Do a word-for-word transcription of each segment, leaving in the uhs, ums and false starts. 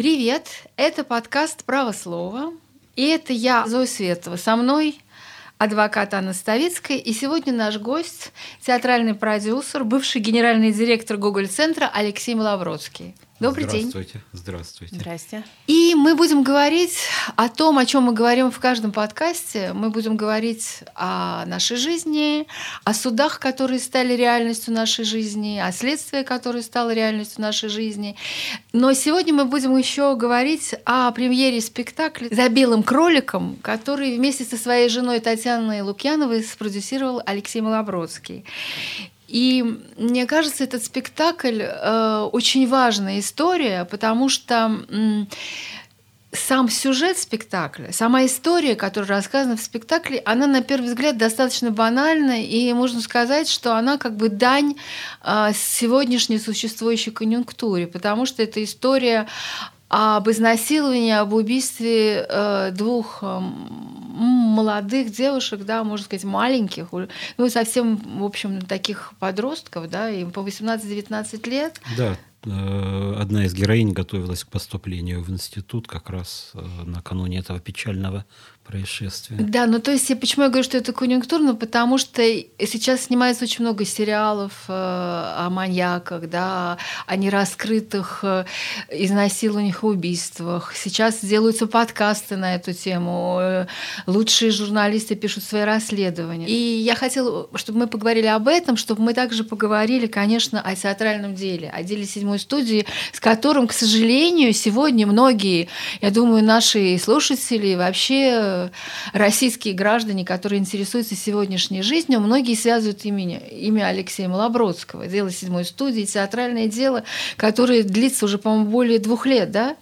Привет! Это подкаст «Право слова». И это я, Зоя Светова. Со мной адвокат Анна Ставицкая. И сегодня наш гость – театральный продюсер, бывший генеральный директор Гоголь-центра Алексей Малобродский. Добрый Здравствуйте. день. Здравствуйте. Здравствуйте. И мы будем говорить о том, о чем мы говорим в каждом подкасте. Мы будем говорить о нашей жизни, о судах, которые стали реальностью нашей жизни, о следствии, которое стало реальностью нашей жизни. Но сегодня мы будем еще говорить о премьере спектакля «За белым кроликом», который вместе со своей женой Татьяной Лукьяновой спродюсировал Алексей Малобродский. И мне кажется, этот спектакль э, очень важная история, потому что э, сам сюжет спектакля, сама история, которая рассказана в спектакле, она, на первый взгляд, достаточно банальна, и можно сказать, что она как бы дань э, сегодняшней существующей конъюнктуре, потому что это история об изнасиловании, об убийстве э, двух... Э, молодых девушек, да, можно сказать, маленьких, ну и совсем, в общем, таких подростков, да, им по восемнадцать-девятнадцать лет. Да, одна из героинь готовилась к поступлению в институт как раз накануне этого печального происшествия. Да, ну то есть я почему я говорю, что это конъюнктурно, потому что сейчас снимается очень много сериалов о маньяках, да, о нераскрытых изнасилованиях и убийствах. Сейчас делаются подкасты на эту тему. Лучшие журналисты пишут свои расследования. И я хотела, чтобы мы поговорили об этом, чтобы мы также поговорили, конечно, о театральном деле, о деле «Седьмой студии», с которым, к сожалению, сегодня многие, я думаю, наши слушатели вообще... российские граждане, которые интересуются сегодняшней жизнью, многие связывают имя, имя Алексея Малобродского. Дело «Седьмой студии», театральное дело, которое длится уже, по-моему, более двух лет, да?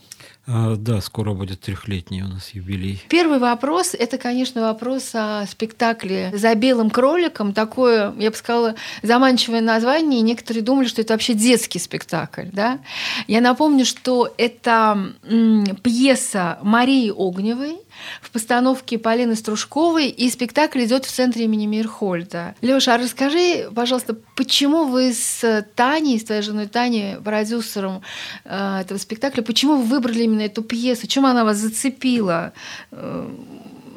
А, да, скоро будет трехлетний у нас юбилей. Первый вопрос – это, конечно, вопрос о спектакле «За белым кроликом». Такое, я бы сказала, заманчивое название. И некоторые думали, что это вообще детский спектакль. Да? Я напомню, что это м, пьеса Марии Огневой в постановке Полины Стружковой, и спектакль идет в центре имени Мейерхольда. Лёша, а расскажи, пожалуйста, почему вы с Таней, с твоей женой Таней, продюсером э, этого спектакля, почему вы выбрали именно эту пьесу, чем она вас зацепила?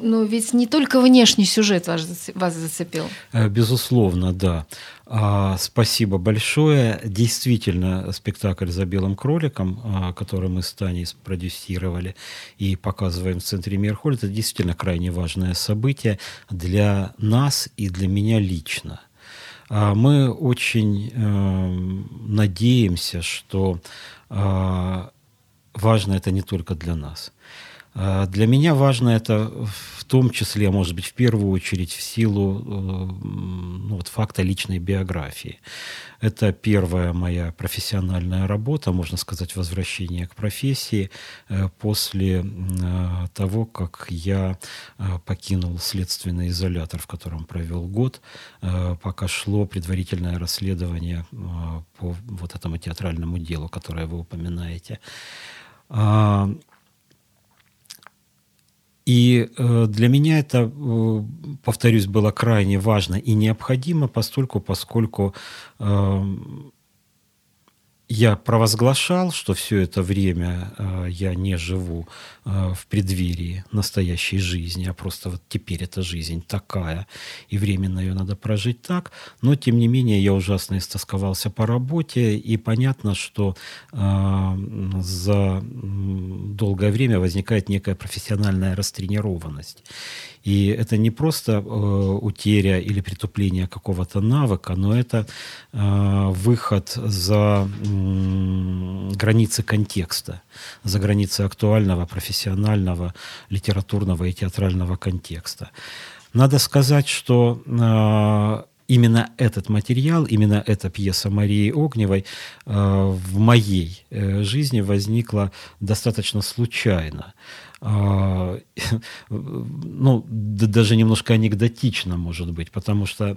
Ну, ведь не только внешний сюжет вас зацепил. Безусловно, да. Спасибо большое. Действительно, спектакль «За белым кроликом», который мы с Таней спродюсировали и показываем в центре Мейерхольда, это действительно крайне важное событие для нас и для меня лично. Мы очень надеемся, что важно это не только для нас. Для меня важно это в том числе, может быть, в первую очередь в силу ну, вот, факта личной биографии. Это первая моя профессиональная работа, можно сказать, возвращение к профессии после того, как я покинул следственный изолятор, в котором провел год, пока шло предварительное расследование по вот этому театральному делу, которое вы упоминаете. И для меня это, повторюсь, было крайне важно и необходимо, постольку, поскольку я провозглашал, что все это время я не живу в преддверии настоящей жизни, а просто вот теперь эта жизнь такая, и временно ее надо прожить так. Но, тем не менее, я ужасно истосковался по работе, и понятно, что за долгое время возникает некая профессиональная растренированность. И это не просто утеря или притупление какого-то навыка, но это выход за границы контекста, за границы актуального, профессионального, литературного и театрального контекста. Надо сказать, что именно этот материал, именно эта пьеса Марии Огневой в моей жизни возникла достаточно случайно. Ну, даже немножко анекдотично, может быть, потому что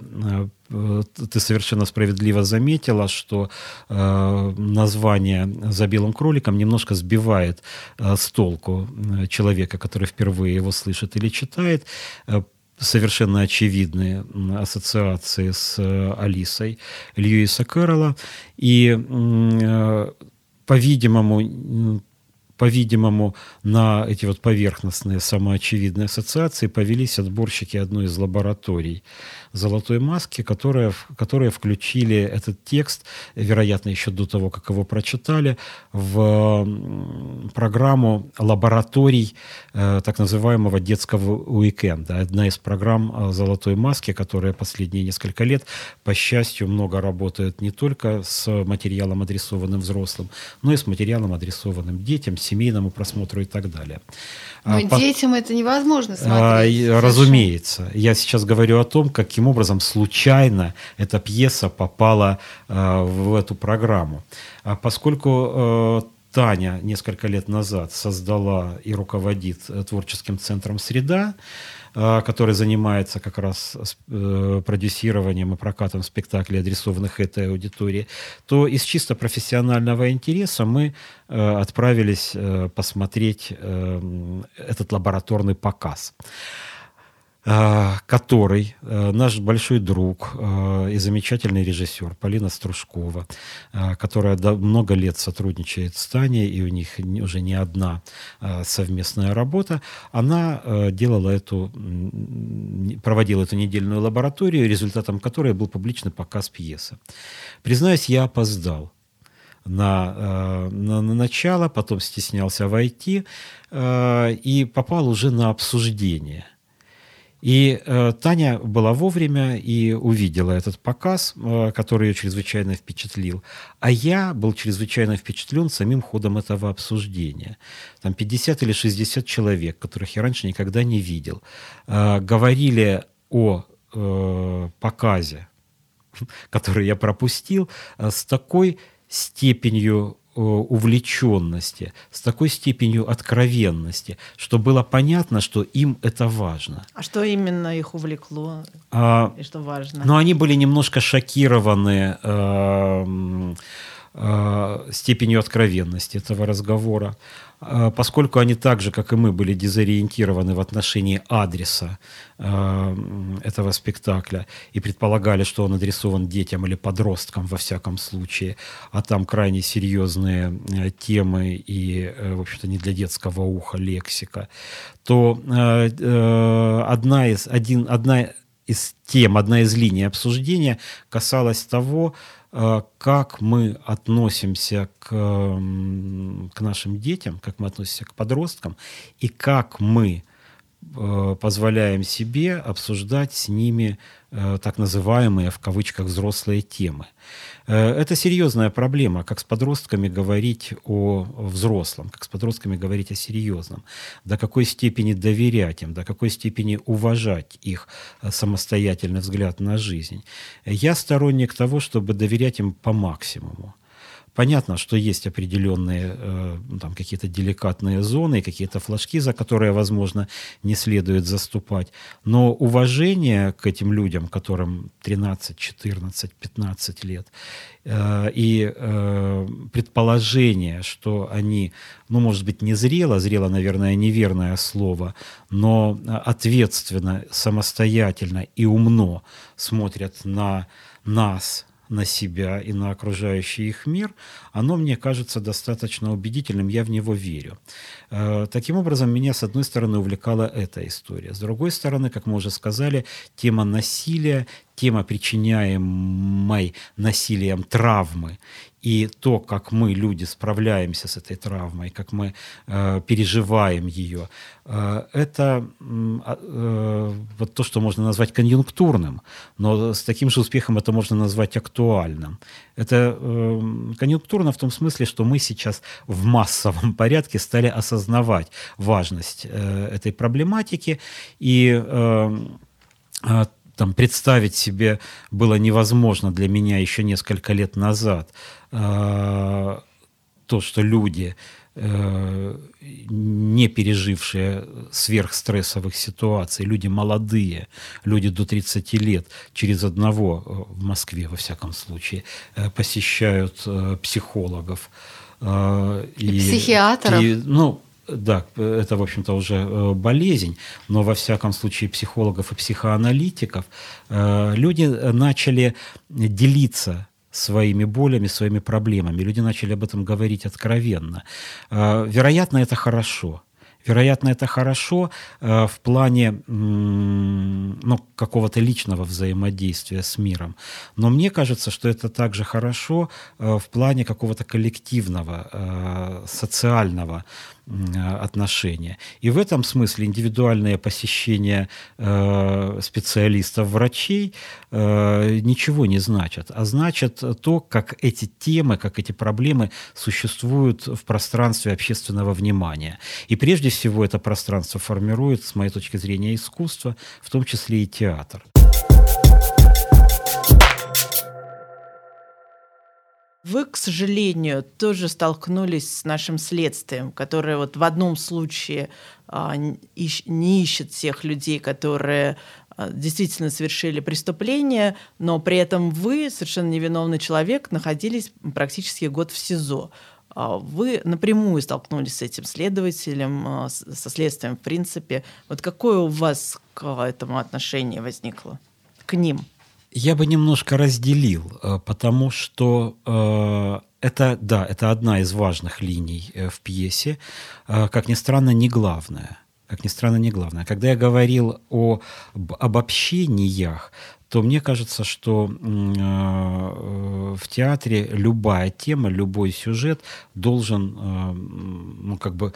ты совершенно справедливо заметила, что название «За белым кроликом» немножко сбивает с толку человека, который впервые его слышит или читает. Совершенно очевидные ассоциации с Алисой Льюиса Кэрролла. И, по-видимому, По-видимому, на эти вот поверхностные самоочевидные ассоциации повелись отборщики одной из лабораторий «Золотой маски», которые, которые включили этот текст, вероятно, еще до того, как его прочитали, в программу лабораторий так называемого детского уикенда. Одна из программ «Золотой маски», которая последние несколько лет, по счастью, много работает не только с материалом, адресованным взрослым, но и с материалом, адресованным детям, семейному просмотру и так далее. Но а, детям по... это невозможно смотреть. А, разумеется. Я сейчас говорю о том, каким образом случайно эта пьеса попала а, в эту программу. А поскольку а, Таня несколько лет назад создала и руководит творческим центром «Среда», который занимается как раз продюсированием и прокатом спектаклей, адресованных этой аудитории, то из чисто профессионального интереса мы отправились посмотреть этот лабораторный показ, который наш большой друг и замечательный режиссер Полина Стружкова, которая много лет сотрудничает с Таней, и у них уже не одна совместная работа, она делала эту, проводила эту недельную лабораторию, результатом которой был публичный показ пьесы. Признаюсь, я опоздал на, на, на начало, потом стеснялся войти и попал уже на обсуждение. И э, Таня была вовремя и увидела этот показ, э, который ее чрезвычайно впечатлил. А я был чрезвычайно впечатлен самим ходом этого обсуждения. Там пятьдесят или шестьдесят человек, которых я раньше никогда не видел, э, говорили о э, показе, который я пропустил, э, с такой степенью увлеченности, с такой степенью откровенности, что было понятно, что им это важно. А что именно их увлекло? А, и что важно? Но они были немножко шокированы э, э, степенью откровенности этого разговора, э, поскольку они так же, как и мы, были дезориентированы в отношении адреса э, этого спектакля и предполагали, что он адресован детям или подросткам во всяком случае, а там крайне серьезные темы и, в общем-то, не для детского уха лексика, то э, э, одна из, один, одна из тем, одна из линий обсуждения касалась того, э, как мы относимся к, э, к нашим детям, как мы относимся к подросткам и как мы позволяем себе обсуждать с ними так называемые, в кавычках, взрослые темы. Это серьезная проблема, как с подростками говорить о взрослом, как с подростками говорить о серьезном, до какой степени доверять им, до какой степени уважать их самостоятельный взгляд на жизнь. Я сторонник того, чтобы доверять им по максимуму. Понятно, что есть определенные э, там, какие-то деликатные зоны, какие-то флажки, за которые, возможно, не следует заступать. Но уважение к этим людям, которым тринадцать, четырнадцать, пятнадцать лет, э, и э, предположение, что они, ну, может быть, не зрело, зрело, наверное, неверное слово, но ответственно, самостоятельно и умно смотрят на нас, на себя и на окружающий их мир, оно мне кажется достаточно убедительным, я в него верю. Э, таким образом, меня, с одной стороны, увлекала эта история. С другой стороны, как мы уже сказали, тема насилия, тема причиняемой насилием травмы, и то, как мы, люди, справляемся с этой травмой, как мы э, переживаем ее, э, это э, вот то, что можно назвать конъюнктурным, но с таким же успехом это можно назвать актуальным. Это э, конъюнктурно в том смысле, что мы сейчас в массовом порядке стали осознавать важность э, этой проблематики, и э, э, там, представить себе было невозможно для меня еще несколько лет назад э, то, что люди, э, не пережившие сверхстрессовых ситуаций, люди молодые, люди до тридцати лет, через одного в Москве, во всяком случае, э, посещают э, психологов. Э, и, и психиатров. И, ну, да, это, в общем-то, уже болезнь, но, во всяком случае, психологов и психоаналитиков, люди начали делиться своими болями, своими проблемами. Люди начали об этом говорить откровенно. Вероятно, это хорошо. Вероятно, это хорошо в плане ну, какого-то личного взаимодействия с миром. Но мне кажется, что это также хорошо в плане какого-то коллективного, социального отношения. И в этом смысле индивидуальное посещение специалистов, врачей ничего не значит. А значит то, как эти темы, как эти проблемы существуют в пространстве общественного внимания. И прежде всего это пространство формирует, с моей точки зрения, искусство, в том числе и театр. Вы, к сожалению, тоже столкнулись с нашим следствием, которое вот в одном случае а, не ищет тех людей, которые а, действительно совершили преступление, но при этом вы, совершенно невиновный человек, находились практически год в СИЗО. А вы напрямую столкнулись с этим следователем, а, со следствием в принципе. Вот какое у вас к этому отношение возникло, к ним? Я бы немножко разделил, потому что э, это, да, это одна из важных линий в пьесе, э, как ни странно, не главная. Как ни странно, не главное. Когда я говорил о обобщениях, то мне кажется, что в театре любая тема, любой сюжет должен ну, как бы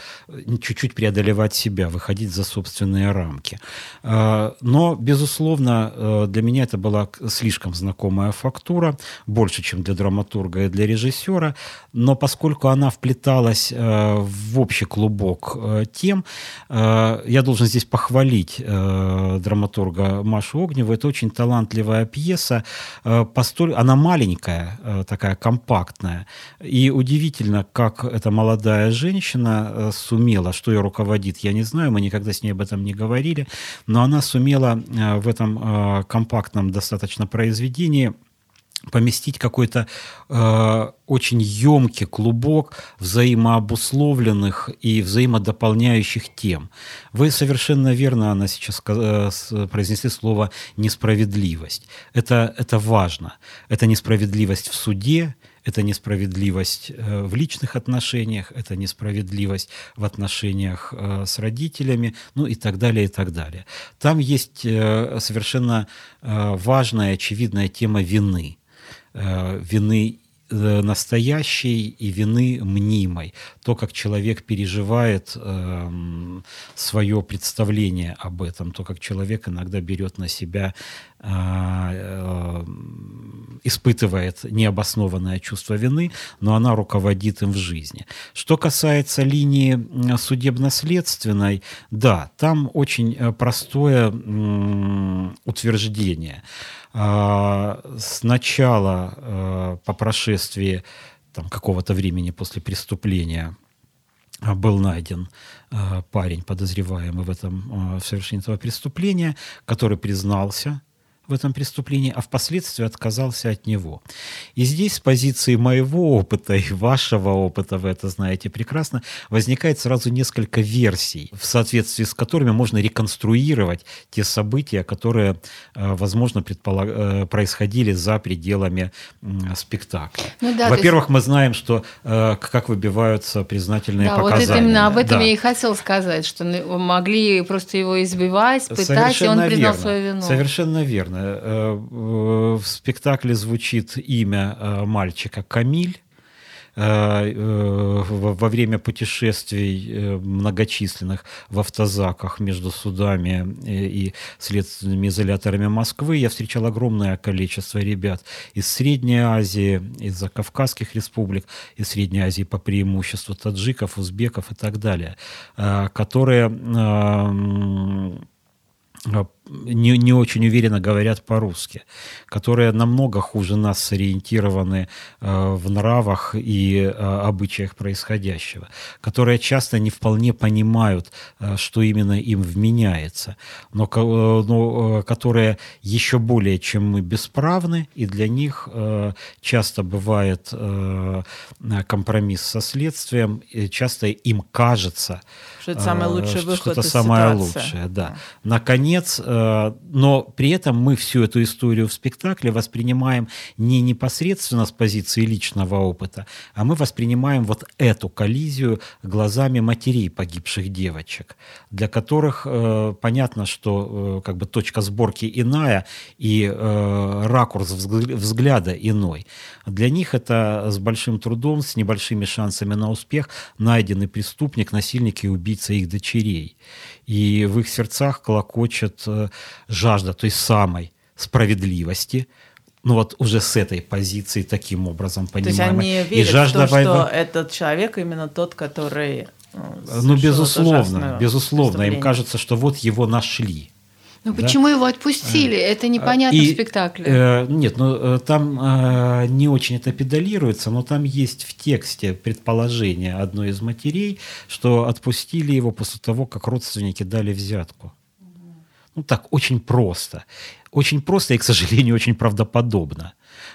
чуть-чуть преодолевать себя, выходить за собственные рамки. Но, безусловно, для меня это была слишком знакомая фактура, больше, чем для драматурга и для режиссера. Но поскольку она вплеталась в общий клубок тем, я должен здесь похвалить драматурга Машу Огневу. Это очень талантливая талантливая пьеса, она маленькая, такая компактная, и удивительно, как эта молодая женщина сумела, что ее руководит, я не знаю, мы никогда с ней об этом не говорили, но она сумела в этом компактном достаточно произведении поместить какой-то э, очень емкий клубок взаимообусловленных и взаимодополняющих тем. Вы совершенно верно, Анна, сейчас э, произнесли слово «несправедливость». Это, это важно. Это несправедливость в суде, это несправедливость в личных отношениях, это несправедливость в отношениях с родителями, ну и так далее, и так далее. Там есть совершенно важная, очевидная тема вины. Вины настоящей и вины мнимой. То, как человек переживает э, свое представление об этом, то, как человек иногда берет на себя, э, э, испытывает необоснованное чувство вины, но она руководит им в жизни. Что касается линии судебно-следственной, да, там очень простое э, утверждение. Сначала по прошествии там, какого-то времени после преступления был найден парень, подозреваемый в этом в совершении этого преступления, который признался в этом преступлении, а впоследствии отказался от него. И здесь с позиции моего опыта и вашего опыта, вы это знаете прекрасно, возникает сразу несколько версий, в соответствии с которыми можно реконструировать те события, которые, возможно, предполаг... происходили за пределами спектакля. Ну, да, во-первых, есть... мы знаем, что как выбиваются признательные да, показания. Вот это именно об этом да. я и хотел сказать, что могли просто его избивать, пытать, совершенно и он признал верно. свою вину. Совершенно верно. В спектакле звучит имя мальчика Камиль. Во время путешествий многочисленных в автозаках между судами и следственными изоляторами Москвы я встречал огромное количество ребят из Средней Азии, из закавказских республик, из Средней Азии по преимуществу таджиков, узбеков и так далее, которые... Не, не очень уверенно говорят по-русски, которые намного хуже нас сориентированы э, в нравах и э, обычаях происходящего, которые часто не вполне понимают, э, что именно им вменяется, но, э, но э, которые еще более чем мы бесправны, и для них э, часто бывает э, компромисс со следствием, и часто им кажется, что это самое лучшее, э, выход что это самое ситуации. лучшее. Да. Наконец, э, но при этом мы всю эту историю в спектакле воспринимаем не непосредственно с позиции личного опыта, а мы воспринимаем вот эту коллизию глазами матерей погибших девочек, для которых э, понятно, что э, как бы точка сборки иная и э, ракурс взгляда иной. Для них это с большим трудом, с небольшими шансами на успех найденный преступник, насильник и убийца их дочерей. И в их сердцах колокочет жажда той самой справедливости, ну вот уже с этой позиции таким образом понимаемой. То есть они верят и жажда в то, войны... что этот человек именно тот, который... Ну, безусловно, безусловно. Им кажется, что вот его нашли. Ну, да? Почему его отпустили? Это непонятно и, в спектакле. Э, нет, ну там э, не очень это педалируется, но там есть в тексте предположение одной из матерей, что отпустили его после того, как родственники дали взятку. Ну, так очень просто. Очень просто и, к сожалению, очень правдоподобно.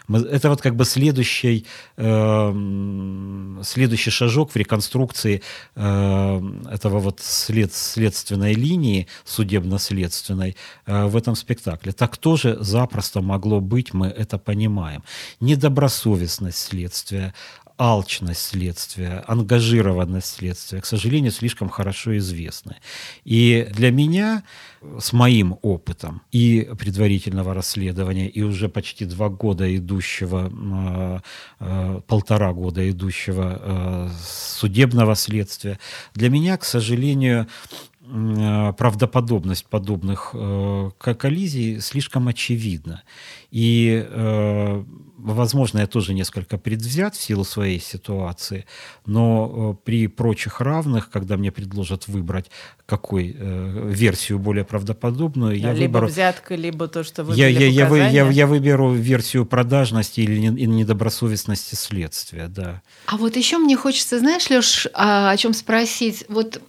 Это вот как бы следующий, э, следующий шажок в реконструкции э, этого вот след, следственной линии, судебно-следственной, э, в этом спектакле. Так тоже запросто могло быть, мы это понимаем. Недобросовестность следствия, алчность следствия, ангажированность следствия, к сожалению, слишком хорошо известны. И для меня, с моим опытом и предварительного расследования, и уже почти два года идущего, полтора года идущего судебного следствия, для меня, к сожалению, правдоподобность подобных коллизий слишком очевидна. И, возможно, я тоже несколько предвзят в силу своей ситуации, но при прочих равных, когда мне предложат выбрать, какой версию более правдоподобную, я либо выберу... взятка, либо то, что вы я, я, я, я, я выберу версию продажности или недобросовестности следствия, да. А вот еще мне хочется, знаешь, Лёш, о чем спросить? Вот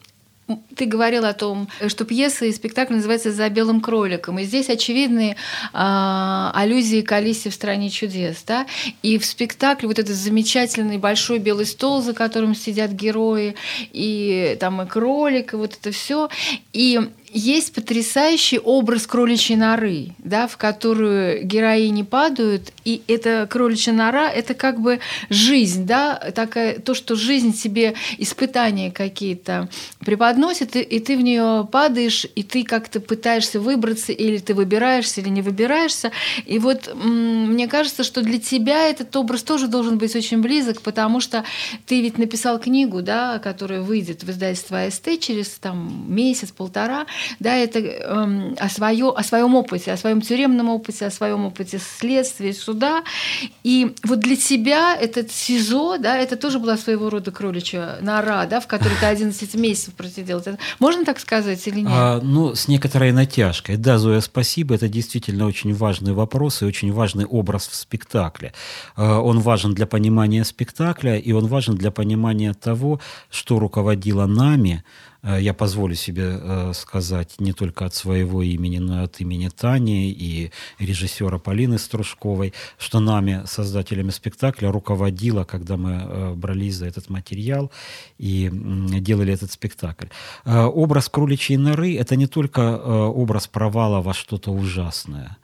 ты говорил о том, что пьеса и спектакль называется «За белым кроликом», и здесь очевидные э, аллюзии к Алисе в «Стране чудес», да? И в спектакле вот этот замечательный большой белый стол, за которым сидят герои, и там и кролик, и вот это все. И есть потрясающий образ кроличьей норы, да, в которую героини падают, и эта кроличья нора – это как бы жизнь, да, такая, то, что жизнь тебе испытания какие-то преподносит, и, и ты в нее падаешь, и ты как-то пытаешься выбраться, или ты выбираешься, или не выбираешься. И вот м- мне кажется, что для тебя этот образ тоже должен быть очень близок, потому что ты ведь написал книгу, да, которая выйдет в издательство АСТ через там, месяц-полтора, да, это э, о, свое, о своем опыте, о своем тюремном опыте, о своем опыте следствия, суда. И вот для тебя этот СИЗО, да, это тоже была своего рода кроличья нора, да, в которой ты одиннадцать месяцев просидел. Можно так сказать или нет? А, ну, с некоторой натяжкой. Да, Зоя, спасибо. Это действительно очень важный вопрос и очень важный образ в спектакле. А, он важен для понимания спектакля, и он важен для понимания того, что руководило нами. Я позволю себе сказать не только от своего имени, но и от имени Тани и режиссера Полины Стружковой, что нами, создателями спектакля, руководило, когда мы брались за этот материал и делали этот спектакль. Образ кроличьей норы – это не только образ провала во что-то ужасное,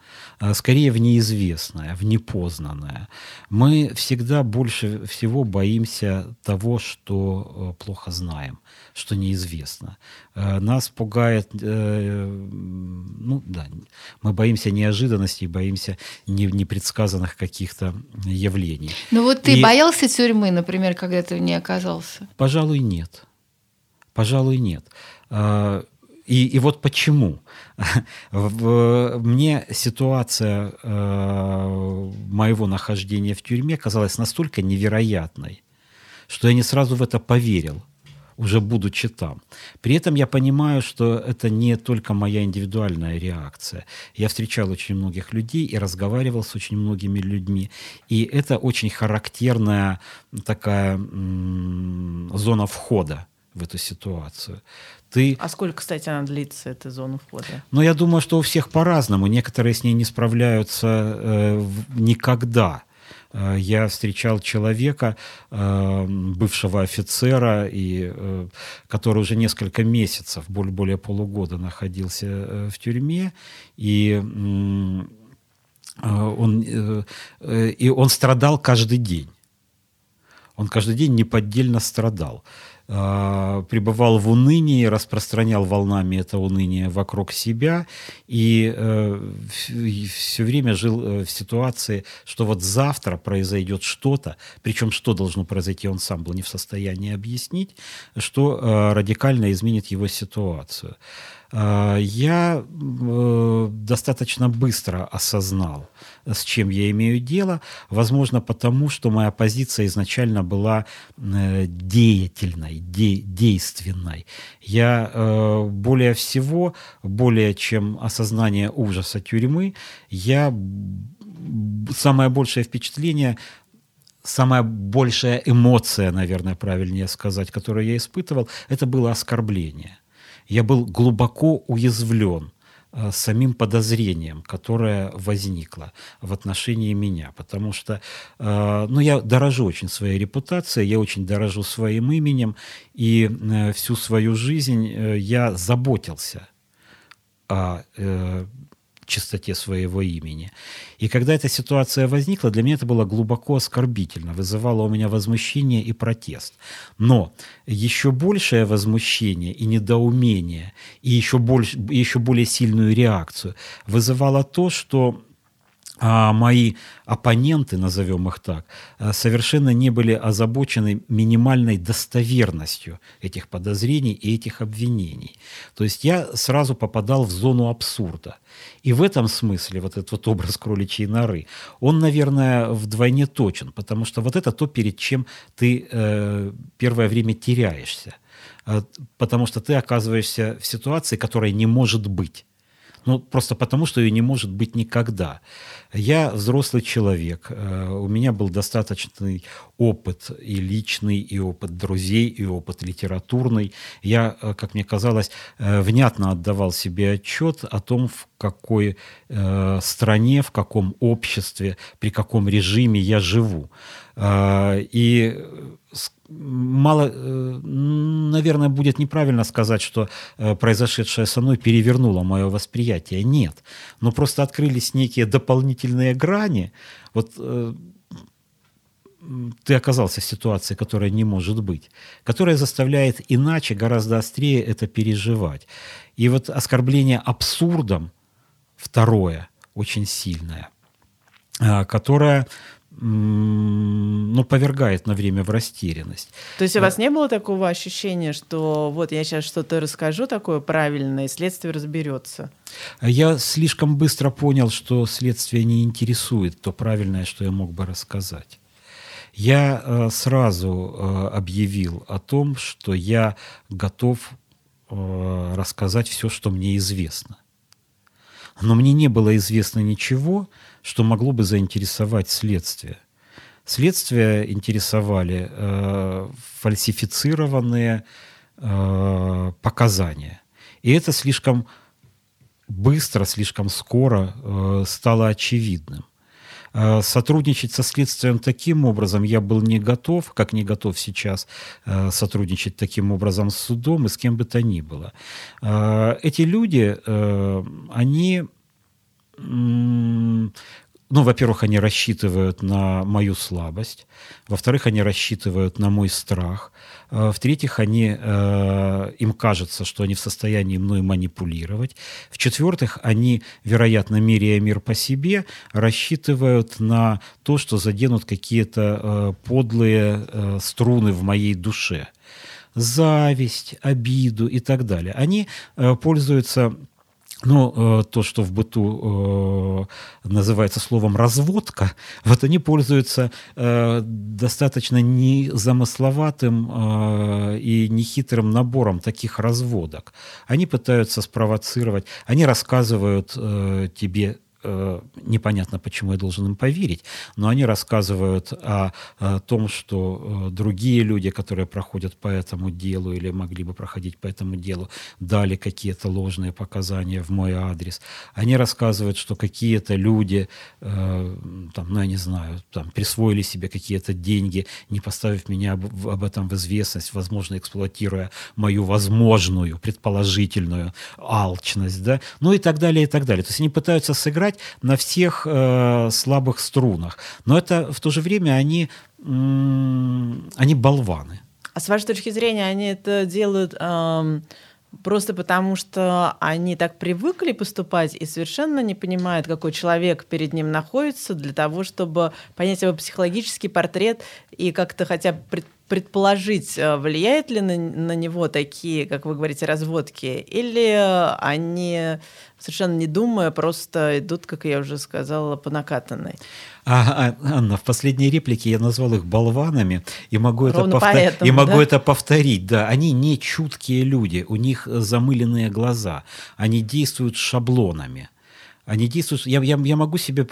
скорее в неизвестное, в непознанное. Мы всегда больше всего боимся того, что плохо знаем, что неизвестно. Нас пугает... Ну, да, мы боимся неожиданностей, боимся непредсказанных каких-то явлений. Ну вот ты И... боялся тюрьмы, например, когда ты в ней оказался? Пожалуй, нет. Пожалуй, нет. И, и вот почему. Мне ситуация э, моего нахождения в тюрьме казалась настолько невероятной, что я не сразу в это поверил, уже будучи там. При этом я понимаю, что это не только моя индивидуальная реакция. Я встречал очень многих людей и разговаривал с очень многими людьми. И это очень характерная такая м- зона входа в эту ситуацию. Ты... А сколько, кстати, она длится, эта зона входа? Ну, я думаю, что у всех по-разному. Некоторые с ней не справляются э, никогда. я встречал человека, бывшего офицера, и, который уже несколько месяцев, более полугода находился в тюрьме, и он, и он страдал каждый день. Он каждый день неподдельно страдал. Пребывал в унынии, распространял волнами это уныние вокруг себя и, э, и все время жил в ситуации, что вот завтра произойдет что-то, причем что должно произойти, он сам был не в состоянии объяснить, что э, радикально изменит его ситуацию. Э, я э, достаточно быстро осознал, с чем я имею дело, возможно, потому, что моя позиция изначально была э, деятельной, действенной. Я э, более всего, более чем осознание ужаса тюрьмы, я самое большее впечатление, самая большая эмоция, наверное, правильнее сказать, которую я испытывал, это было оскорбление. Я был глубоко уязвлен самим подозрением, которое возникло в отношении меня. Потому что ну, я дорожу очень своей репутацией, я очень дорожу своим именем, и всю свою жизнь я заботился о чистоте своего имени. И когда эта ситуация возникла, для меня это было глубоко оскорбительно, вызывало у меня возмущение и протест. Но еще большее возмущение и недоумение, и еще, больше, еще более сильную реакцию вызывало то, что а, мои оппоненты, назовем их так, совершенно не были озабочены минимальной достоверностью этих подозрений и этих обвинений. То есть я сразу попадал в зону абсурда. И в этом смысле вот этот вот образ кроличьей норы, он, наверное, вдвойне точен, потому что вот это то, перед чем ты э, первое время теряешься, э, потому что ты оказываешься в ситуации, которая не может быть. Ну, просто потому, что ее не может быть никогда. Я взрослый человек, у меня был достаточный опыт и личный, и опыт друзей, и опыт литературный. Я, как мне казалось, внятно отдавал себе отчет о том, в какой стране, в каком обществе, при каком режиме я живу. И мало, наверное, будет неправильно сказать, что произошедшее со мной перевернуло мое восприятие. Нет. Но просто открылись некие дополнительные грани. Вот ты оказался в ситуации, которая не может быть, которая заставляет иначе, гораздо острее это переживать. И вот оскорбление абсурдом, второе, очень сильное, которое... ну, повергает на время в растерянность. То есть у вас не было такого ощущения, что вот я сейчас что-то расскажу такое правильное, и следствие разберется? Я слишком быстро понял, что следствие не интересует то правильное, что я мог бы рассказать. Я сразу объявил о том, что я готов рассказать все, что мне известно. Но мне не было известно ничего, что могло бы заинтересовать следствие. Следствие интересовали э, фальсифицированные э, показания. И это слишком быстро, слишком скоро э, стало очевидным. Э, сотрудничать со следствием таким образом я был не готов, как не готов сейчас э, сотрудничать таким образом с судом и с кем бы то ни было. Э, эти люди, э, они... Ну, во-первых, они рассчитывают на мою слабость. Во-вторых, они рассчитывают на мой страх. В-третьих, они, э, им кажется, что они в состоянии мной манипулировать. В-четвертых, они, вероятно, меряя мир по себе, рассчитывают на то, что заденут какие-то э, подлые э, струны в моей душе. Зависть, обиду и так далее. Они э, пользуются... Ну, то, что в быту называется словом «разводка», вот они пользуются достаточно незамысловатым и нехитрым набором таких разводок. Они пытаются спровоцировать, они рассказывают тебе непонятно, почему я должен им поверить, но они рассказывают о, о том, что другие люди, которые проходят по этому делу или могли бы проходить по этому делу, дали какие-то ложные показания в мой адрес. Они рассказывают, что какие-то люди, э, там, ну, я не знаю, там, присвоили себе какие-то деньги, не поставив меня об, об этом в известность, возможно, эксплуатируя мою возможную, предположительную алчность, да, ну и так далее, и так далее. То есть они пытаются сыграть на всех э, слабых струнах. Но это в то же время они, м- они болваны. А с вашей точки зрения, они это делают э, просто потому, что они так привыкли поступать и совершенно не понимают, какой человек перед ним находится, для того, чтобы понять его психологический портрет и как-то хотя бы предположить, предположить, влияет ли на, на него такие, как вы говорите, разводки, или они, совершенно не думая, просто идут, как я уже сказала, по накатанной? А, Анна, в последней реплике я назвал их болванами, и могу, это, повтор... поэтому, и могу да? это повторить. Да, они не чуткие люди, у них замыленные глаза, они действуют шаблонами. Они действуют, я, я, я могу себе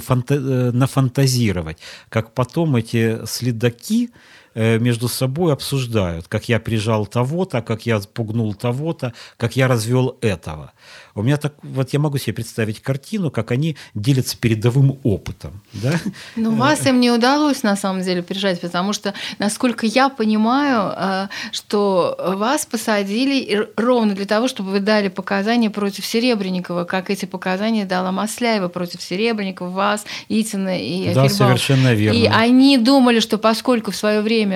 фанта... нафантазировать, как потом эти следаки между собой обсуждают, как я прижал того-то, как я пугнул того-то, как я развел этого. У меня так, вот я могу себе представить картину, как они делятся передовым опытом. Да? Ну, вас им не удалось, на самом деле, прижать, потому что, насколько я понимаю, что вас посадили ровно для того, чтобы вы дали показания против Серебренникова, как эти показания дала Масляева против Серебренникова, вас, Итина и Апфельбаум. Да, совершенно верно. И они думали, что поскольку в свое время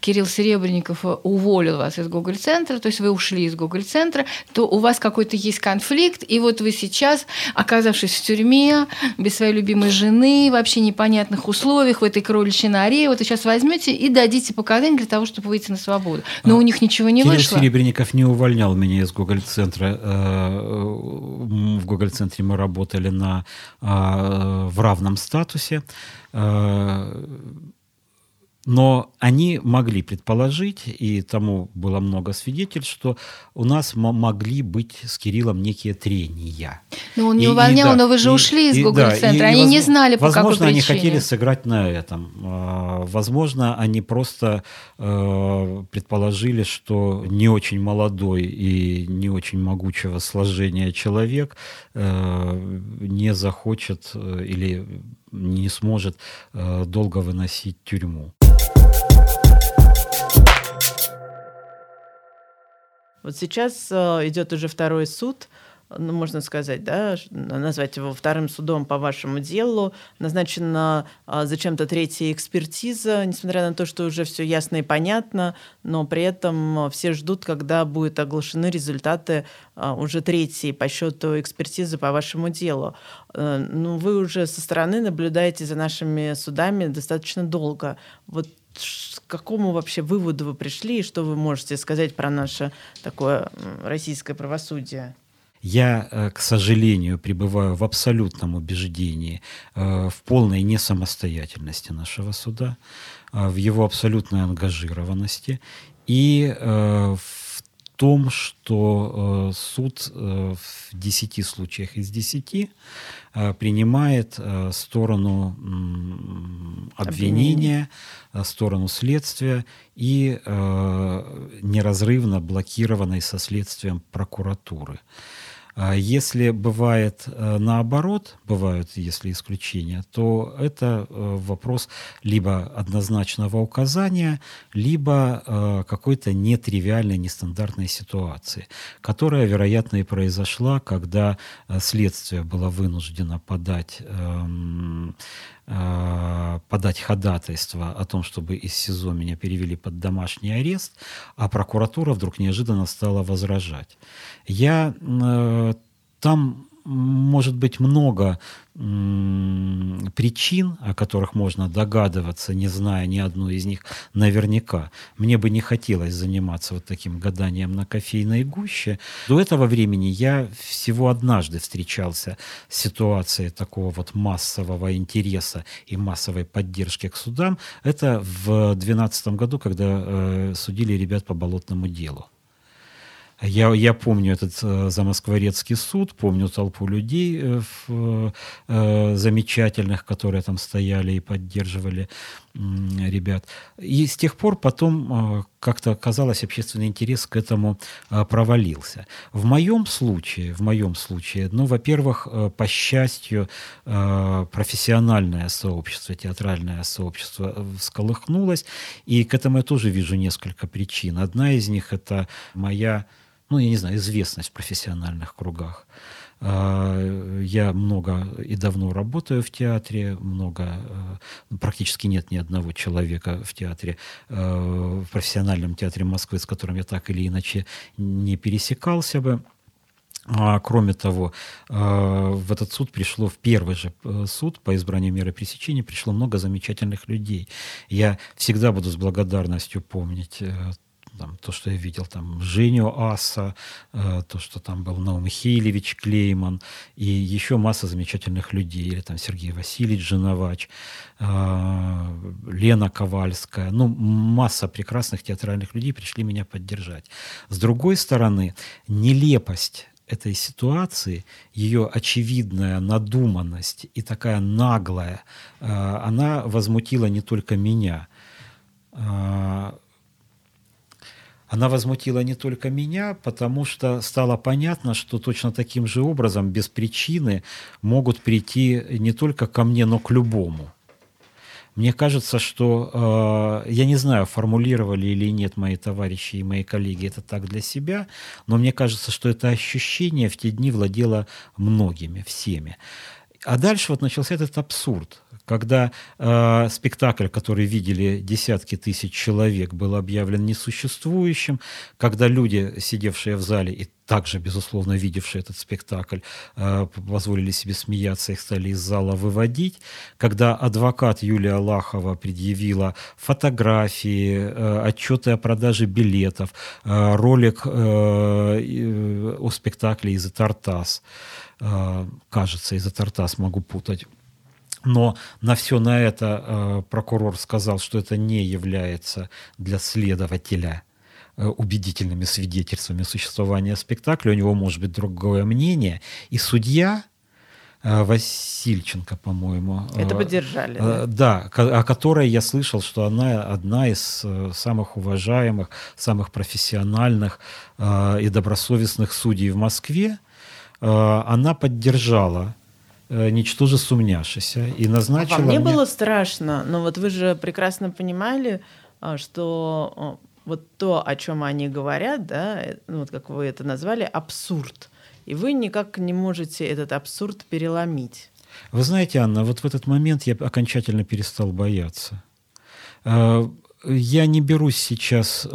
Кирилл Серебренников уволил вас из Гоголь-центра, то есть вы ушли из Гоголь-центра, то у вас какой-то есть контакт, конфликт, и вот вы сейчас, оказавшись в тюрьме, без своей любимой жены, в вообще непонятных условиях, в этой кроличьей норе, вот вы сейчас возьмете и дадите показания для того, чтобы выйти на свободу. Но у них ничего не Кирилл вышло. Кирилл Серебренников не увольнял меня из Гоголь-центра. В Гоголь-центре мы работали на, в равном статусе. Но они могли предположить, и тому было много свидетельств, что у нас м- могли быть с Кириллом некие трения. Ну, он не и, увольнял, и, да, но вы же и, ушли из Гоголь-центра. Да, они воз... не знали, по возможно, какой причине. Возможно, они хотели сыграть на этом. Возможно, они просто э, предположили, что не очень молодой и не очень могучего сложения человек э, не захочет э, или не сможет э, долго выносить тюрьму. Вот сейчас идет уже второй суд, ну, можно сказать, да, назвать его вторым судом по вашему делу. Назначена зачем-то третья экспертиза, несмотря на то, что уже все ясно и понятно, но при этом все ждут, когда будут оглашены результаты уже третьей по счету экспертизы по вашему делу. Ну, вы уже со стороны наблюдаете за нашими судами достаточно долго. Вот к какому вообще выводу вы пришли и что вы можете сказать про наше такое российское правосудие? Я, к сожалению, пребываю в абсолютном убеждении, в полной несамостоятельности нашего суда, в его абсолютной ангажированности и в том, что суд в десяти случаях из десяти принимает сторону обвинения, сторону следствия и неразрывно блокированной со следствием прокуратуры. Если бывает наоборот, бывают, если исключения, то это вопрос либо однозначного указания, либо какой-то нетривиальной, нестандартной ситуации, которая, вероятно, и произошла, когда следствие было вынуждено подать... подать ходатайство о том, чтобы из СИЗО меня перевели под домашний арест, а прокуратура вдруг неожиданно стала возражать. Я э, там... может быть, много м- причин, о которых можно догадываться, не зная ни одну из них наверняка. Мне бы не хотелось заниматься вот таким гаданием на кофейной гуще. До этого времени я всего однажды встречался с ситуацией такого вот массового интереса и массовой поддержки к судам. Это в две тысячи двенадцатом году, когда э, судили ребят по болотному делу. Я, я помню этот э, замоскворецкий суд, помню толпу людей э, в, э, замечательных, которые там стояли и поддерживали э, ребят. И с тех пор потом э, как-то, казалось, общественный интерес к этому э, провалился. В моем случае, в моем случае, ну, во-первых, э, по счастью, э, профессиональное сообщество, театральное сообщество всколыхнулось, и к этому я тоже вижу несколько причин. Одна из них – это моя, ну, я не знаю, известность в профессиональных кругах. Я много и давно работаю в театре, много, практически нет ни одного человека в театре, в профессиональном театре Москвы, с которым я так или иначе не пересекался бы. Кроме того, в этот суд пришло, в первый же суд по избранию меры пресечения пришло много замечательных людей. Я всегда буду с благодарностью помнить там, то, что я видел, там, Женю Аса, э, то, что там был Наум Хейлевич Клейман, и еще масса замечательных людей, или там Сергей Васильевич Женовач, э, Лена Ковальская, ну, масса прекрасных театральных людей пришли меня поддержать. С другой стороны, нелепость этой ситуации, ее очевидная надуманность и такая наглая, э, она возмутила не только меня, э, Она возмутила не только меня, потому что стало понятно, что точно таким же образом, без причины, могут прийти не только ко мне, но к любому. Мне кажется, что, э, я не знаю, формулировали или нет мои товарищи и мои коллеги это так для себя, но мне кажется, что это ощущение в те дни владело многими, всеми. А дальше вот начался этот абсурд, когда э, спектакль, который видели десятки тысяч человек, был объявлен несуществующим, когда люди, сидевшие в зале и также, безусловно, видевшие этот спектакль, э, позволили себе смеяться, их стали из зала выводить, когда адвокат Юлия Лахова предъявила фотографии, э, отчеты о продаже билетов, э, ролик э, э, о спектакле «Из-за Тартас». Кажется, «Из-за Тартас», могу путать. Но на все на это прокурор сказал, что это не является для следователя убедительными свидетельствами существования спектакля. У него может быть другое мнение. И судья Васильченко, по-моему. Это поддержали. Э, да? да, о которой я слышал, что она одна из самых уважаемых, самых профессиональных э, и добросовестных судей в Москве. Она поддержала ничтоже сумняшися и назначила... А вам не мне... было страшно? Но вот вы же прекрасно понимали, что вот то, о чем они говорят, да, ну вот как вы это назвали, абсурд. И вы никак не можете этот абсурд переломить. Вы знаете, Анна, вот в этот момент я окончательно перестал бояться. Я не берусь сейчас э,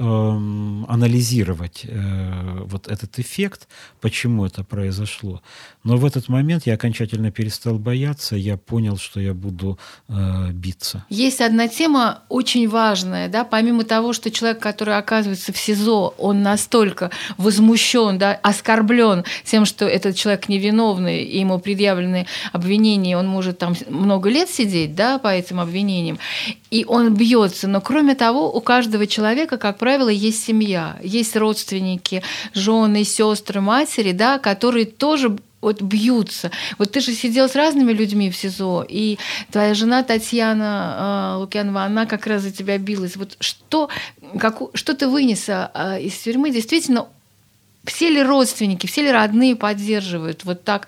анализировать э, вот этот эффект, почему это произошло. Но в этот момент я окончательно перестал бояться, я понял, что я буду э, биться. Есть одна тема очень важная, да, помимо того, что человек, который оказывается в СИЗО, он настолько возмущен, да, оскорблен тем, что этот человек невиновный, и ему предъявлены обвинения, он может там много лет сидеть, да, по этим обвинениям, и он бьется. Но кроме Кроме того, у каждого человека, как правило, есть семья, есть родственники, жены, сестры, матери, да, которые тоже вот бьются. Вот ты же сидел с разными людьми в СИЗО, и твоя жена Татьяна э, Лукьянова, она как раз за тебя билась. Вот что, как, что ты вынесла э, из тюрьмы? Действительно, все ли родственники, все ли родные поддерживают вот так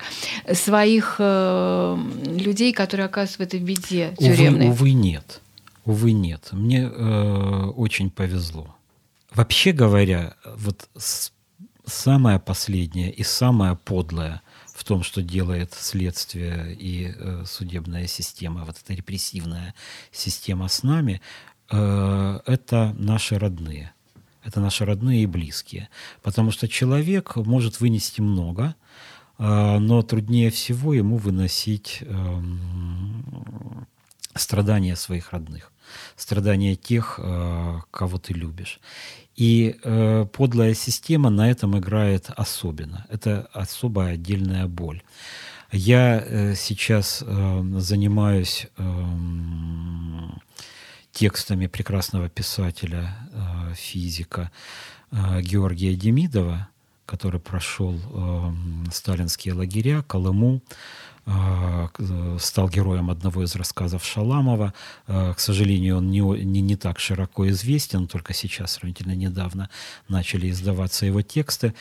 своих э, людей, которые оказываются в этой беде тюремной? Увы, увы, нет. Увы, нет. Мне э, очень повезло. Вообще говоря, вот с, самое последнее и самое подлое в том, что делает следствие и э, судебная система, вот эта репрессивная система с нами, э, это наши родные. Это наши родные и близкие. Потому что человек может вынести много, э, но труднее всего ему выносить э, страдания своих родных. Страдания тех, кого ты любишь. И подлая система на этом играет особенно. Это особая отдельная боль. Я сейчас занимаюсь текстами прекрасного писателя, физика Георгия Демидова, который прошел э, сталинские лагеря, Колыму, э, стал героем одного из рассказов Шаламова. Э, к сожалению, он не, не, не так широко известен, только сейчас, сравнительно недавно, начали издаваться его тексты.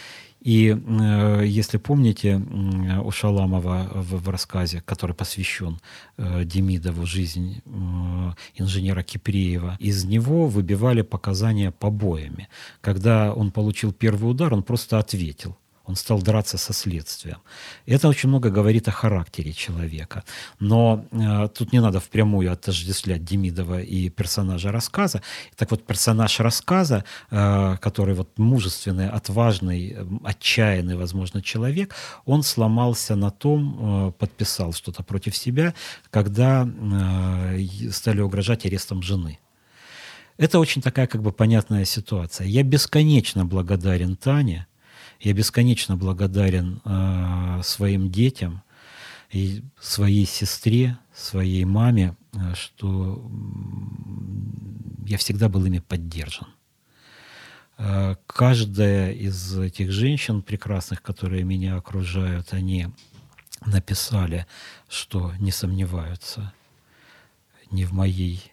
И э, если помните, э, у Шаламова в, в рассказе, который посвящен э, Демидову, «Жизнь э, инженера Кипреева», из него выбивали показания побоями. Когда он получил первый удар, он просто ответил. Он стал драться со следствием. Это очень много говорит о характере человека. Но э, тут не надо впрямую отождествлять Демидова и персонажа рассказа. Так вот, персонаж рассказа, э, который вот мужественный, отважный, отчаянный, возможно, человек, он сломался на том, э, подписал что-то против себя, когда э, стали угрожать арестом жены. Это очень такая, как бы, понятная ситуация. Я бесконечно благодарен Тане. Я бесконечно благодарен э, своим детям, и своей сестре, своей маме, что я всегда был ими поддержан. Э, каждая из этих женщин прекрасных, которые меня окружают, они написали, что не сомневаются ни в моей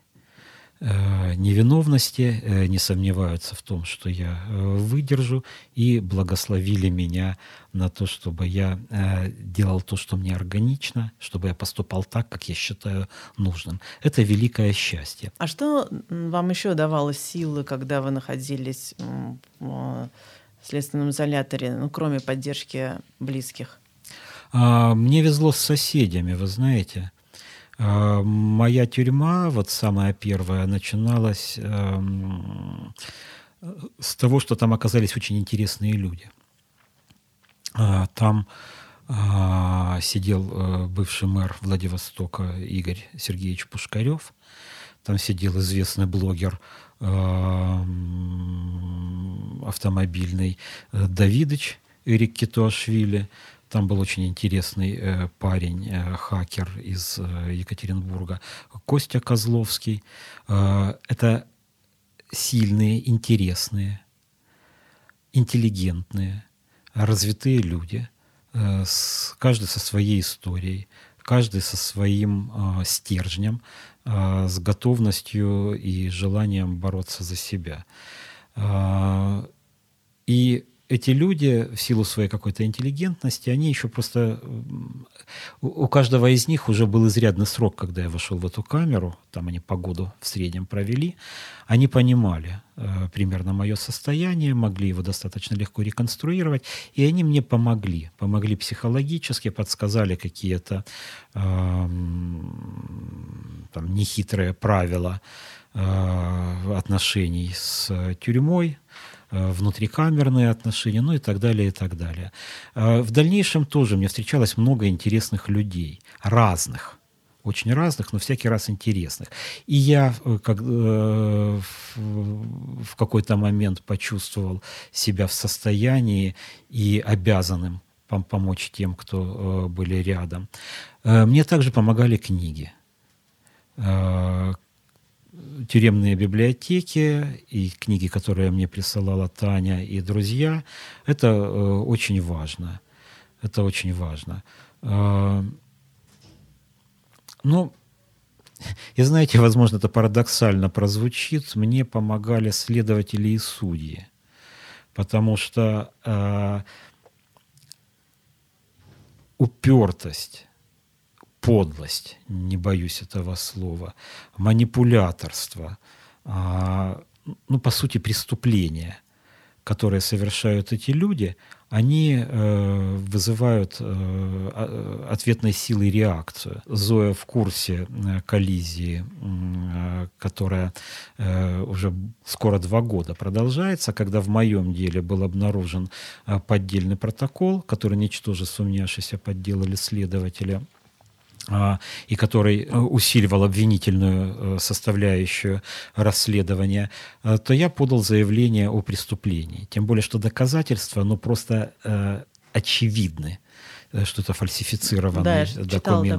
невиновности, не сомневаются в том, что я выдержу, и благословили меня на то, чтобы я делал то, что мне органично, чтобы я поступал так, как я считаю нужным. Это великое счастье. А что вам еще давало силы, когда вы находились в следственном изоляторе, ну, кроме поддержки близких? Мне везло с соседями, вы знаете. Моя тюрьма, вот самая первая, начиналась э, с того, что там оказались очень интересные люди. Там э, сидел бывший мэр Владивостока Игорь Сергеевич Пушкарев, там сидел известный блогер э, автомобильный Давидыч Эрик Китуашвили. Там был очень интересный э, парень, э, хакер из э, Екатеринбурга, Костя Козловский. Э, это сильные, интересные, интеллигентные, развитые люди, э, с, каждый со своей историей, каждый со своим э, стержнем, э, с готовностью и желанием бороться за себя. Э, и Эти люди, в силу своей какой-то интеллигентности, они еще просто... У каждого из них уже был изрядный срок, когда я вошел в эту камеру, там они по году в среднем провели, они понимали э, примерно мое состояние, могли его достаточно легко реконструировать, и они мне помогли, помогли психологически, подсказали какие-то э, там, нехитрые правила э, отношений с тюрьмой, внутрикамерные отношения, ну и так далее, и так далее. В дальнейшем тоже мне встречалось много интересных людей, разных, очень разных, но всякий раз интересных. И я как, э, в какой-то момент почувствовал себя в состоянии и обязанным помочь тем, кто были рядом. Мне также помогали книги. Тюремные библиотеки и книги, которые мне присылала Таня и друзья, это э, очень важно. Это очень важно. Э, ну, и знаете, возможно, это парадоксально прозвучит, мне помогали следователи и судьи, потому что э, упертость, подлость, не боюсь этого слова, манипуляторство, ну, по сути, преступления, которые совершают эти люди, они вызывают ответной силой реакцию. Зоя в курсе коллизии, которая уже скоро два года продолжается, когда в моем деле был обнаружен поддельный протокол, который, ничтоже сумнявшись, подделали следователи, и который усиливал обвинительную составляющую расследования, то я подал заявление о преступлении. Тем более, что доказательства, ну, просто э, очевидны, что это фальсифицированный, да, я документ.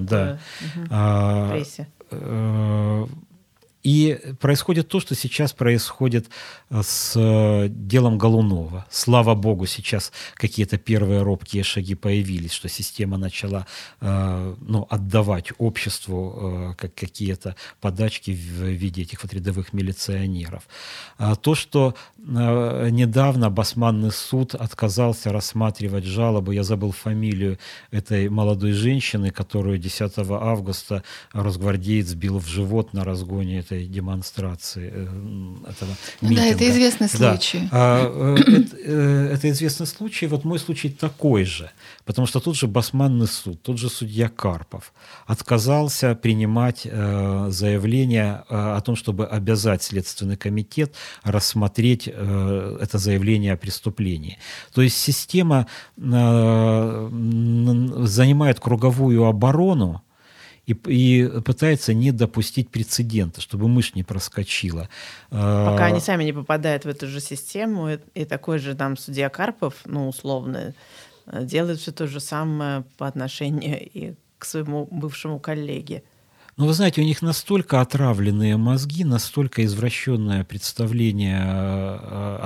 Читала такое. Да. Угу. А, в прессе. И происходит то, что сейчас происходит с делом Голунова. Слава богу, сейчас какие-то первые робкие шаги появились, что система начала ну, отдавать обществу как какие-то подачки в виде этих вот рядовых милиционеров. То, что недавно Басманный суд отказался рассматривать жалобу, я забыл фамилию этой молодой женщины, которую десятого августа разгвардеец сбил в живот на разгоне этой демонстрации, этого митинга. Да, это известный случай. Да. Это, это известный случай. Вот мой случай такой же. Потому что тут же Басманный суд, тот же судья Карпов отказался принимать заявление о том, чтобы обязать Следственный комитет рассмотреть это заявление о преступлении. То есть система занимает круговую оборону, И, и пытается не допустить прецедента, чтобы мышь не проскочила. Пока они сами не попадают в эту же систему, и, и такой же там судья Карпов, ну, условно, делает все то же самое по отношению и к своему бывшему коллеге. Ну, вы знаете, у них настолько отравленные мозги, настолько извращенное представление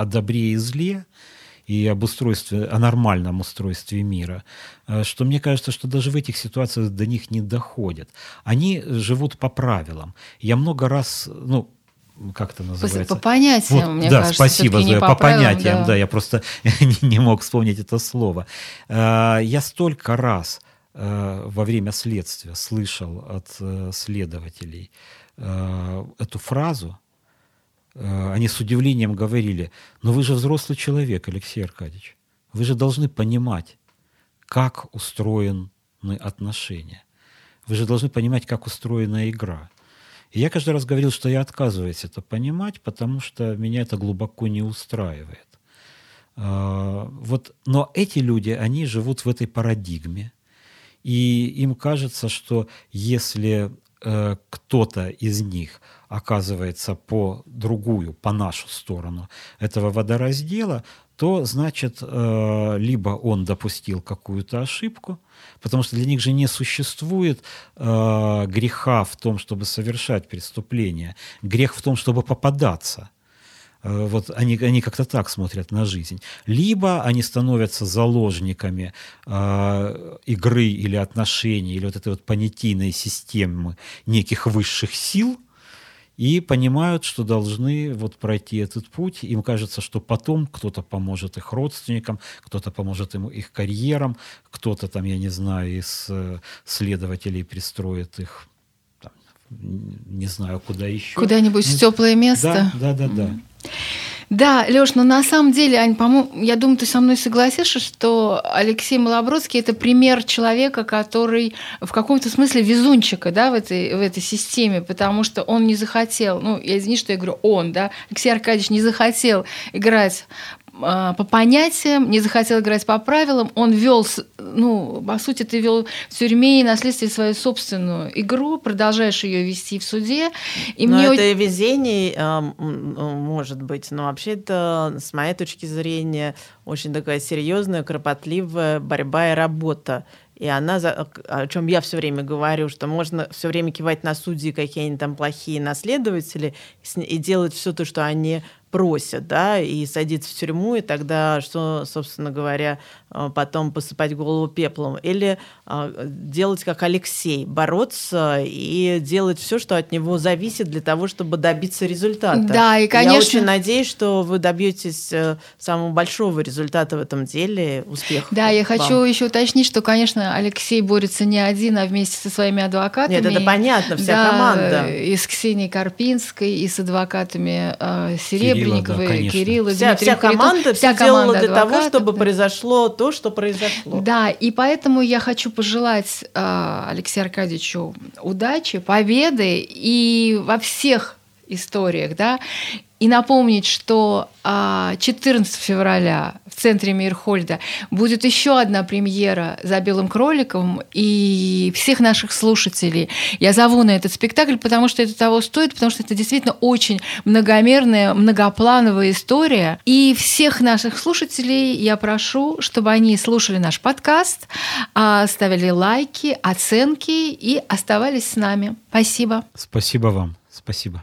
о добре и зле, и об устройстве, о нормальном устройстве мира, что мне кажется, что даже в этих ситуациях до них не доходят. Они живут по правилам. Я много раз, ну, как это называется? По понятиям, вот, мне да, кажется. Спасибо, Зоя, по, по правилам, понятиям, да. да, я просто не мог вспомнить это слово. Я столько раз во время следствия слышал от следователей эту фразу. Они с удивлением говорили: «Но вы же взрослый человек, Алексей Аркадьевич. Вы же должны понимать, как устроены отношения. Вы же должны понимать, как устроена игра». И я каждый раз говорил, что я отказываюсь это понимать, потому что меня это глубоко не устраивает. Вот. Но эти люди, они живут в этой парадигме. И им кажется, что если кто-то из них оказывается по другую, по нашу сторону этого водораздела, то, значит, либо он допустил какую-то ошибку, потому что для них же не существует греха в том, чтобы совершать преступление, грех в том, чтобы попадаться. Вот они, они как-то так смотрят на жизнь. Либо они становятся заложниками э, игры или отношений, или вот этой вот понятийной системы неких высших сил, и понимают, что должны вот пройти этот путь. Им кажется, что потом кто-то поможет их родственникам, кто-то поможет им их карьерам, кто-то там, я не знаю, из э, следователей пристроит их, там, не знаю, куда еще. Куда-нибудь в теплое место. Да, да, да, да. Mm-hmm. Да, Лёш, но на самом деле, Ань, по-моему, я думаю, ты со мной согласишься, что Алексей Малобродский – это пример человека, который в каком-то смысле везунчика, да, в этой, в этой системе, потому что он не захотел, ну, я извини, что я говорю он, да, Алексей Аркадьевич не захотел играть по понятиям, не захотел играть по правилам, он вел, ну, по сути, ты вел в тюрьме и на следствии свою собственную игру, продолжаешь ее вести в суде. И но мне... это и везение, может быть, но вообще это, с моей точки зрения, очень такая серьезная, кропотливая борьба и работа. И она, о чем я все время говорю, что можно все время кивать на судьи, какие они там плохие наследователи, и делать все то, что они просят, да, и садиться в тюрьму, и тогда, что, собственно говоря, потом посыпать голову пеплом. Или делать, как Алексей, бороться и делать все, что от него зависит, для того, чтобы добиться результата. Да, и, конечно... Я очень надеюсь, что вы добьетесь самого большого результата в этом деле, успеха. Да, я вам. Хочу еще уточнить, что, конечно, Алексей борется не один, а вместе со своими адвокатами. Нет, это понятно, вся да, команда. И с Ксенией Карпинской, и с адвокатами э, Серебренниковой, Кирилла, да, Кирилла вся, Дмитрия вся Каритов. Команда вся все команда делала для адвокатов, того, чтобы да. произошло то, что произошло. Да, и поэтому я хочу пожелать э, Алексею Аркадьевичу удачи, победы и во всех историях, да, и напомнить, что четырнадцатого февраля в центре Мейерхольда будет еще одна премьера «За белым кроликом», и всех наших слушателей я зову на этот спектакль, потому что это того стоит, потому что это действительно очень многомерная, многоплановая история. И всех наших слушателей я прошу, чтобы они слушали наш подкаст, ставили лайки, оценки и оставались с нами. Спасибо. Спасибо вам. Спасибо.